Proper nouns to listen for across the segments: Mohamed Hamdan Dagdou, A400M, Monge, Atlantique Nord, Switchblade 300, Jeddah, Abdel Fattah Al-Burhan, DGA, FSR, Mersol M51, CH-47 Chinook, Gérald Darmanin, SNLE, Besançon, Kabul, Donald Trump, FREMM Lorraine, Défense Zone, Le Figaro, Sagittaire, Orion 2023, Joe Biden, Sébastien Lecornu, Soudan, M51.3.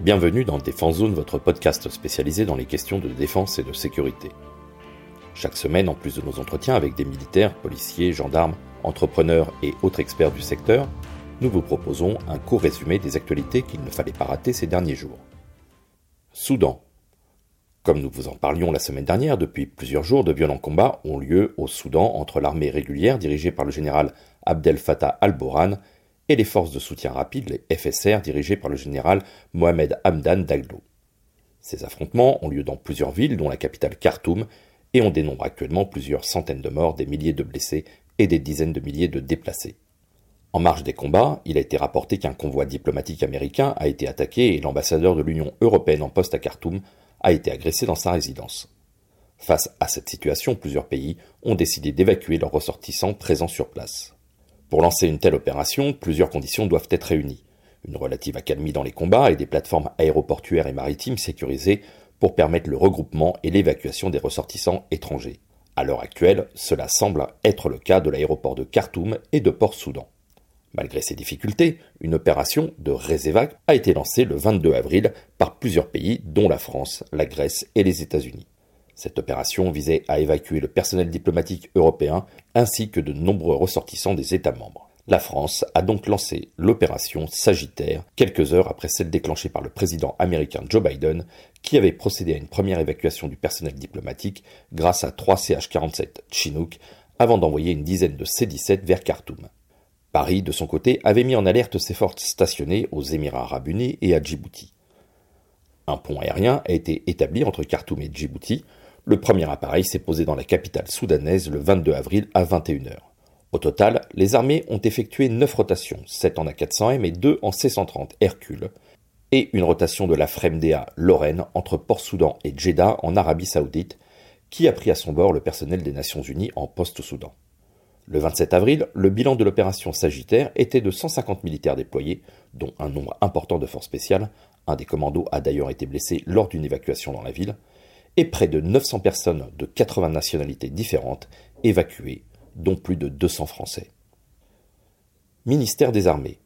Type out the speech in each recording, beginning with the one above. Bienvenue dans Défense Zone, votre podcast spécialisé dans les questions de défense et de sécurité. Chaque semaine, en plus de nos entretiens avec des militaires, policiers, gendarmes, entrepreneurs et autres experts du secteur, nous vous proposons un court résumé des actualités qu'il ne fallait pas rater ces derniers jours. Soudan. Comme nous vous en parlions la semaine dernière, depuis plusieurs jours, de violents combats ont lieu au Soudan entre l'armée régulière dirigée par le général Abdel Fattah Al-Burhan et les forces de soutien rapide, les FSR, dirigées par le général Mohamed Hamdan Dagdou. Ces affrontements ont lieu dans plusieurs villes, dont la capitale Khartoum, et on dénombre actuellement plusieurs centaines de morts, des milliers de blessés et des dizaines de milliers de déplacés. En marge des combats, il a été rapporté qu'un convoi diplomatique américain a été attaqué et l'ambassadeur de l'Union européenne en poste à Khartoum a été agressé dans sa résidence. Face à cette situation, plusieurs pays ont décidé d'évacuer leurs ressortissants présents sur place. Pour lancer une telle opération, plusieurs conditions doivent être réunies. Une relative accalmie dans les combats et des plateformes aéroportuaires et maritimes sécurisées pour permettre le regroupement et l'évacuation des ressortissants étrangers. À l'heure actuelle, cela semble être le cas de l'aéroport de Khartoum et de Port-Soudan. Malgré ces difficultés, une opération de résévac a été lancée le 22 avril par plusieurs pays dont la France, la Grèce et les États-Unis. Cette opération visait à évacuer le personnel diplomatique européen ainsi que de nombreux ressortissants des États membres. La France a donc lancé l'opération Sagittaire quelques heures après celle déclenchée par le président américain Joe Biden qui avait procédé à une première évacuation du personnel diplomatique grâce à 3 CH-47 Chinook avant d'envoyer une dizaine de C-17 vers Khartoum. Paris, de son côté, avait mis en alerte ses forces stationnées aux Émirats arabes unis et à Djibouti. Un pont aérien a été établi entre Khartoum et Djibouti. Le premier appareil s'est posé dans la capitale soudanaise le 22 avril à 21h. Au total, les armées ont effectué 9 rotations, 7 en A400M et 2 en C-130 Hercule, et une rotation de la FREMM Lorraine entre Port-Soudan et Jeddah en Arabie saoudite, qui a pris à son bord le personnel des Nations unies en poste au Soudan. Le 27 avril, le bilan de l'opération Sagittaire était de 150 militaires déployés, dont un nombre important de forces spéciales, un des commandos a d'ailleurs été blessé lors d'une évacuation dans la ville, et près de 900 personnes de 80 nationalités différentes évacuées, dont plus de 200 Français. Ministère des Armées.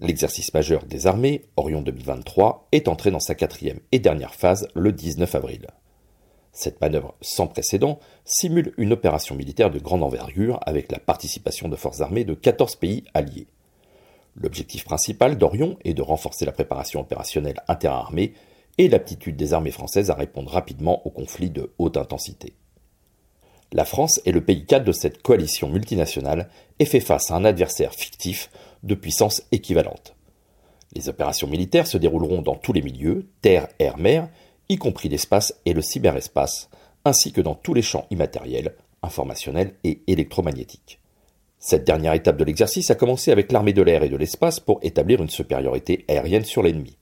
L'exercice majeur des armées, Orion 2023, est entré dans sa 4e et dernière phase le 19 avril. Cette manœuvre sans précédent simule une opération militaire de grande envergure avec la participation de forces armées de 14 pays alliés. L'objectif principal d'Orion est de renforcer la préparation opérationnelle interarmée et l'aptitude des armées françaises à répondre rapidement aux conflits de haute intensité. La France est le pays cadre de cette coalition multinationale et fait face à un adversaire fictif de puissance équivalente. Les opérations militaires se dérouleront dans tous les milieux, terre, air, mer, y compris l'espace et le cyberespace, ainsi que dans tous les champs immatériels, informationnels et électromagnétiques. Cette dernière étape de l'exercice a commencé avec l'armée de l'air et de l'espace pour établir une supériorité aérienne sur l'ennemi.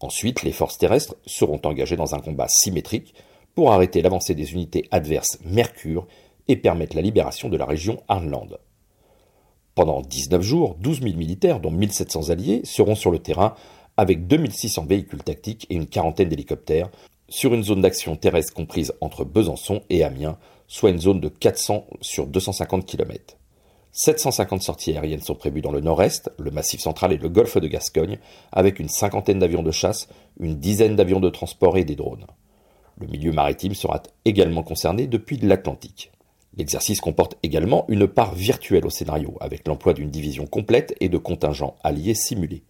Ensuite, les forces terrestres seront engagées dans un combat symétrique pour arrêter l'avancée des unités adverses Mercure et permettre la libération de la région Arnland. Pendant 19 jours, 12 000 militaires, dont 1700 alliés, seront sur le terrain avec 2600 véhicules tactiques et une quarantaine d'hélicoptères, sur une zone d'action terrestre comprise entre Besançon et Amiens, soit une zone de 400 sur 250 km. 750 sorties aériennes sont prévues dans le nord-est, le massif central et le golfe de Gascogne, avec une cinquantaine d'avions de chasse, une dizaine d'avions de transport et des drones. Le milieu maritime sera également concerné depuis l'Atlantique. L'exercice comporte également une part virtuelle au scénario, avec l'emploi d'une division complète et de contingents alliés simulés.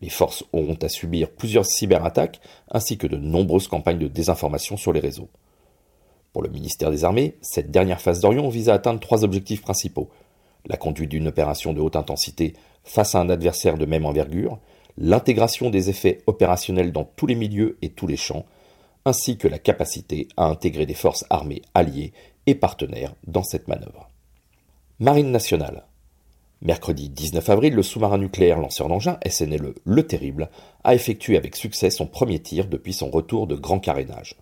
Les forces auront à subir plusieurs cyberattaques ainsi que de nombreuses campagnes de désinformation sur les réseaux. Pour le ministère des Armées, cette dernière phase d'Orion vise à atteindre 3 objectifs principaux. La conduite d'une opération de haute intensité face à un adversaire de même envergure, l'intégration des effets opérationnels dans tous les milieux et tous les champs, ainsi que la capacité à intégrer des forces armées alliées et partenaires dans cette manœuvre. Marine nationale. Mercredi 19 avril, le sous-marin nucléaire lanceur d'engins SNLE Le Terrible a effectué avec succès son premier tir depuis son retour de grand carénage.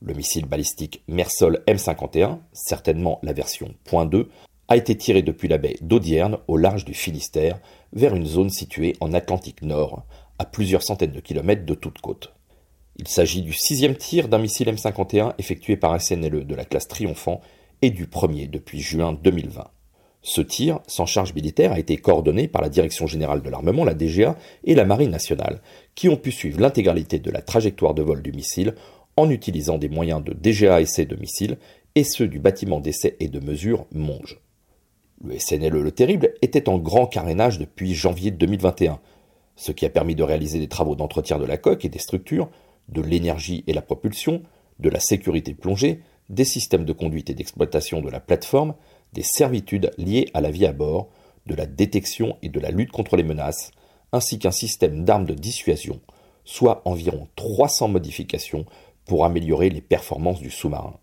Le missile balistique Mersol M51, certainement la version .2, a été tiré depuis la baie d'Audierne au large du Finistère vers une zone située en Atlantique Nord, à plusieurs centaines de kilomètres de toute côte. Il s'agit du 6e tir d'un missile M51 effectué par SNLE de la classe Triomphant et du premier depuis juin 2020. Ce tir, sans charge militaire, a été coordonné par la Direction Générale de l'Armement, la DGA, et la Marine Nationale, qui ont pu suivre l'intégralité de la trajectoire de vol du missile en utilisant des moyens de DGA essai de missiles et ceux du bâtiment d'essai et de mesure Monge. Le SNLE Le Terrible était en grand carénage depuis janvier 2021, ce qui a permis de réaliser des travaux d'entretien de la coque et des structures, de l'énergie et la propulsion, de la sécurité plongée, des systèmes de conduite et d'exploitation de la plateforme, des servitudes liées à la vie à bord, de la détection et de la lutte contre les menaces, ainsi qu'un système d'armes de dissuasion, soit environ 300 modifications pour améliorer les performances du sous-marin.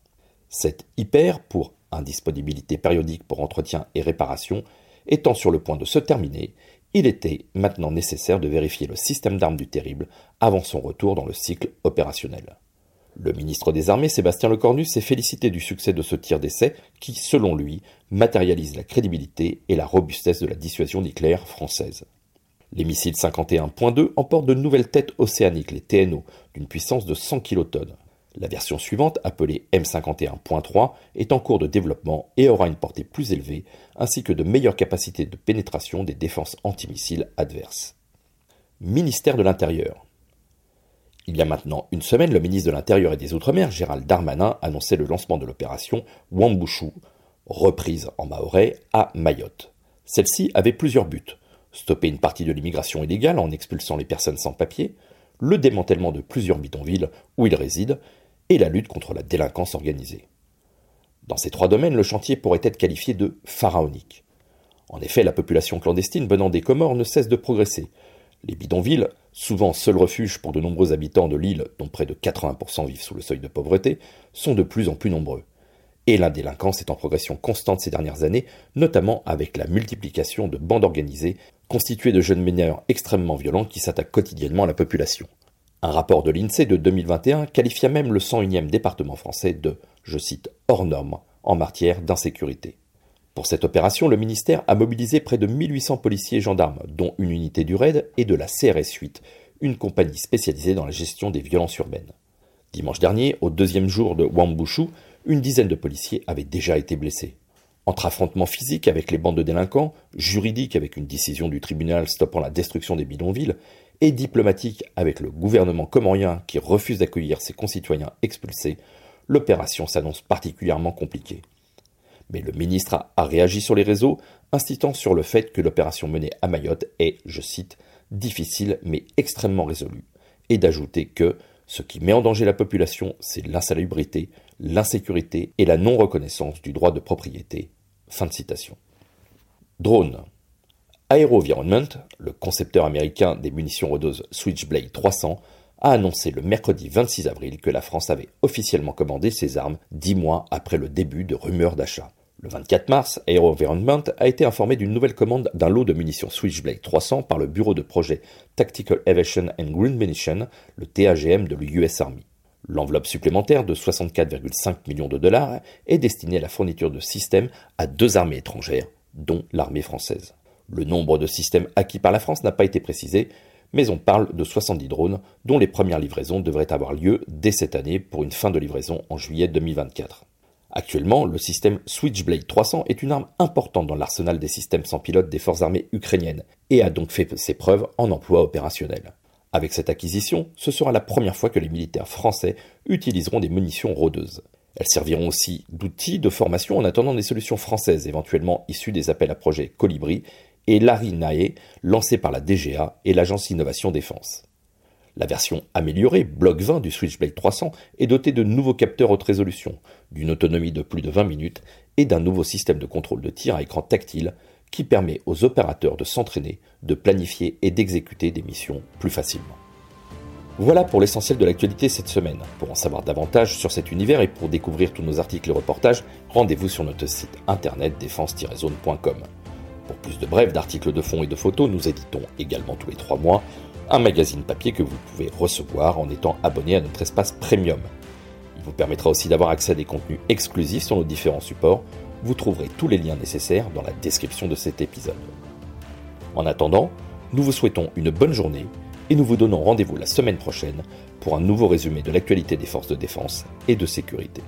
Cette hyper, pour indisponibilité périodique pour entretien et réparation, étant sur le point de se terminer, il était maintenant nécessaire de vérifier le système d'armes du Terrible avant son retour dans le cycle opérationnel. Le ministre des Armées, Sébastien Lecornu, s'est félicité du succès de ce tir d'essai qui, selon lui, matérialise la crédibilité et la robustesse de la dissuasion nucléaire française. Les missiles 51.2 emportent de nouvelles têtes océaniques, les TNO, d'une puissance de 100 kilotonnes. La version suivante, appelée M51.3, est en cours de développement et aura une portée plus élevée, ainsi que de meilleures capacités de pénétration des défenses antimissiles adverses. Ministère de l'Intérieur. Il y a maintenant une semaine, le ministre de l'Intérieur et des Outre-mer, Gérald Darmanin, annonçait le lancement de l'opération Wambushu, reprise en mahorais, à Mayotte. Celle-ci avait plusieurs buts. Stopper une partie de l'immigration illégale en expulsant les personnes sans papier, le démantèlement de plusieurs bidonvilles où ils résident et la lutte contre la délinquance organisée. Dans ces trois domaines, le chantier pourrait être qualifié de pharaonique. En effet, la population clandestine venant des Comores ne cesse de progresser. Les bidonvilles, souvent seul refuge pour de nombreux habitants de l'île dont près de 80% vivent sous le seuil de pauvreté, sont de plus en plus nombreux. Et la délinquance est en progression constante ces dernières années, notamment avec la multiplication de bandes organisées constituées de jeunes mineurs extrêmement violents qui s'attaquent quotidiennement à la population. Un rapport de l'INSEE de 2021 qualifia même le 101e département français de, je cite, « hors norme » en matière d'insécurité. Pour cette opération, le ministère a mobilisé près de 1800 policiers et gendarmes, dont une unité du RAID et de la CRS 8, une compagnie spécialisée dans la gestion des violences urbaines. Dimanche dernier, au deuxième jour de Wambushu, une dizaine de policiers avaient déjà été blessés. Entre affrontements physiques avec les bandes de délinquants, juridiques avec une décision du tribunal stoppant la destruction des bidonvilles, et diplomatiques avec le gouvernement comorien qui refuse d'accueillir ses concitoyens expulsés, l'opération s'annonce particulièrement compliquée. Mais le ministre a réagi sur les réseaux, insistant sur le fait que l'opération menée à Mayotte est, je cite, « difficile mais extrêmement résolue », et d'ajouter que « ce qui met en danger la population, c'est l'insalubrité, l'insécurité et la non-reconnaissance du droit de propriété ». Fin de citation. Drone. AeroVironment, le concepteur américain des munitions rodeuses Switchblade 300, a annoncé le mercredi 26 avril que la France avait officiellement commandé ses armes 10 mois après le début de rumeurs d'achat. Le 24 mars, AeroVironment a été informé d'une nouvelle commande d'un lot de munitions Switchblade 300 par le bureau de projet Tactical Aviation and Ground Munition, le TAGM de l'US Army. L'enveloppe supplémentaire de $64,5 millions est destinée à la fourniture de systèmes à 2 armées étrangères, dont l'armée française. Le nombre de systèmes acquis par la France n'a pas été précisé, mais on parle de 70 drones, dont les premières livraisons devraient avoir lieu dès cette année pour une fin de livraison en juillet 2024. Actuellement, le système Switchblade 300 est une arme importante dans l'arsenal des systèmes sans pilote des forces armées ukrainiennes et a donc fait ses preuves en emploi opérationnel. Avec cette acquisition, ce sera la première fois que les militaires français utiliseront des munitions rôdeuses. Elles serviront aussi d'outils de formation en attendant des solutions françaises éventuellement issues des appels à projets Colibri et Larinae lancés par la DGA et l'Agence Innovation Défense. La version améliorée, Bloc 20 du Switchblade 300, est dotée de nouveaux capteurs haute résolution, d'une autonomie de plus de 20 minutes et d'un nouveau système de contrôle de tir à écran tactile qui permet aux opérateurs de s'entraîner, de planifier et d'exécuter des missions plus facilement. Voilà pour l'essentiel de l'actualité cette semaine. Pour en savoir davantage sur cet univers et pour découvrir tous nos articles et reportages, rendez-vous sur notre site internet défense-zone.com. Pour plus de brèves, d'articles de fond et de photos, nous éditons également tous les 3 mois un magazine papier que vous pouvez recevoir en étant abonné à notre espace premium. Il vous permettra aussi d'avoir accès à des contenus exclusifs sur nos différents supports. Vous trouverez tous les liens nécessaires dans la description de cet épisode. En attendant, nous vous souhaitons une bonne journée et nous vous donnons rendez-vous la semaine prochaine pour un nouveau résumé de l'actualité des forces de défense et de sécurité.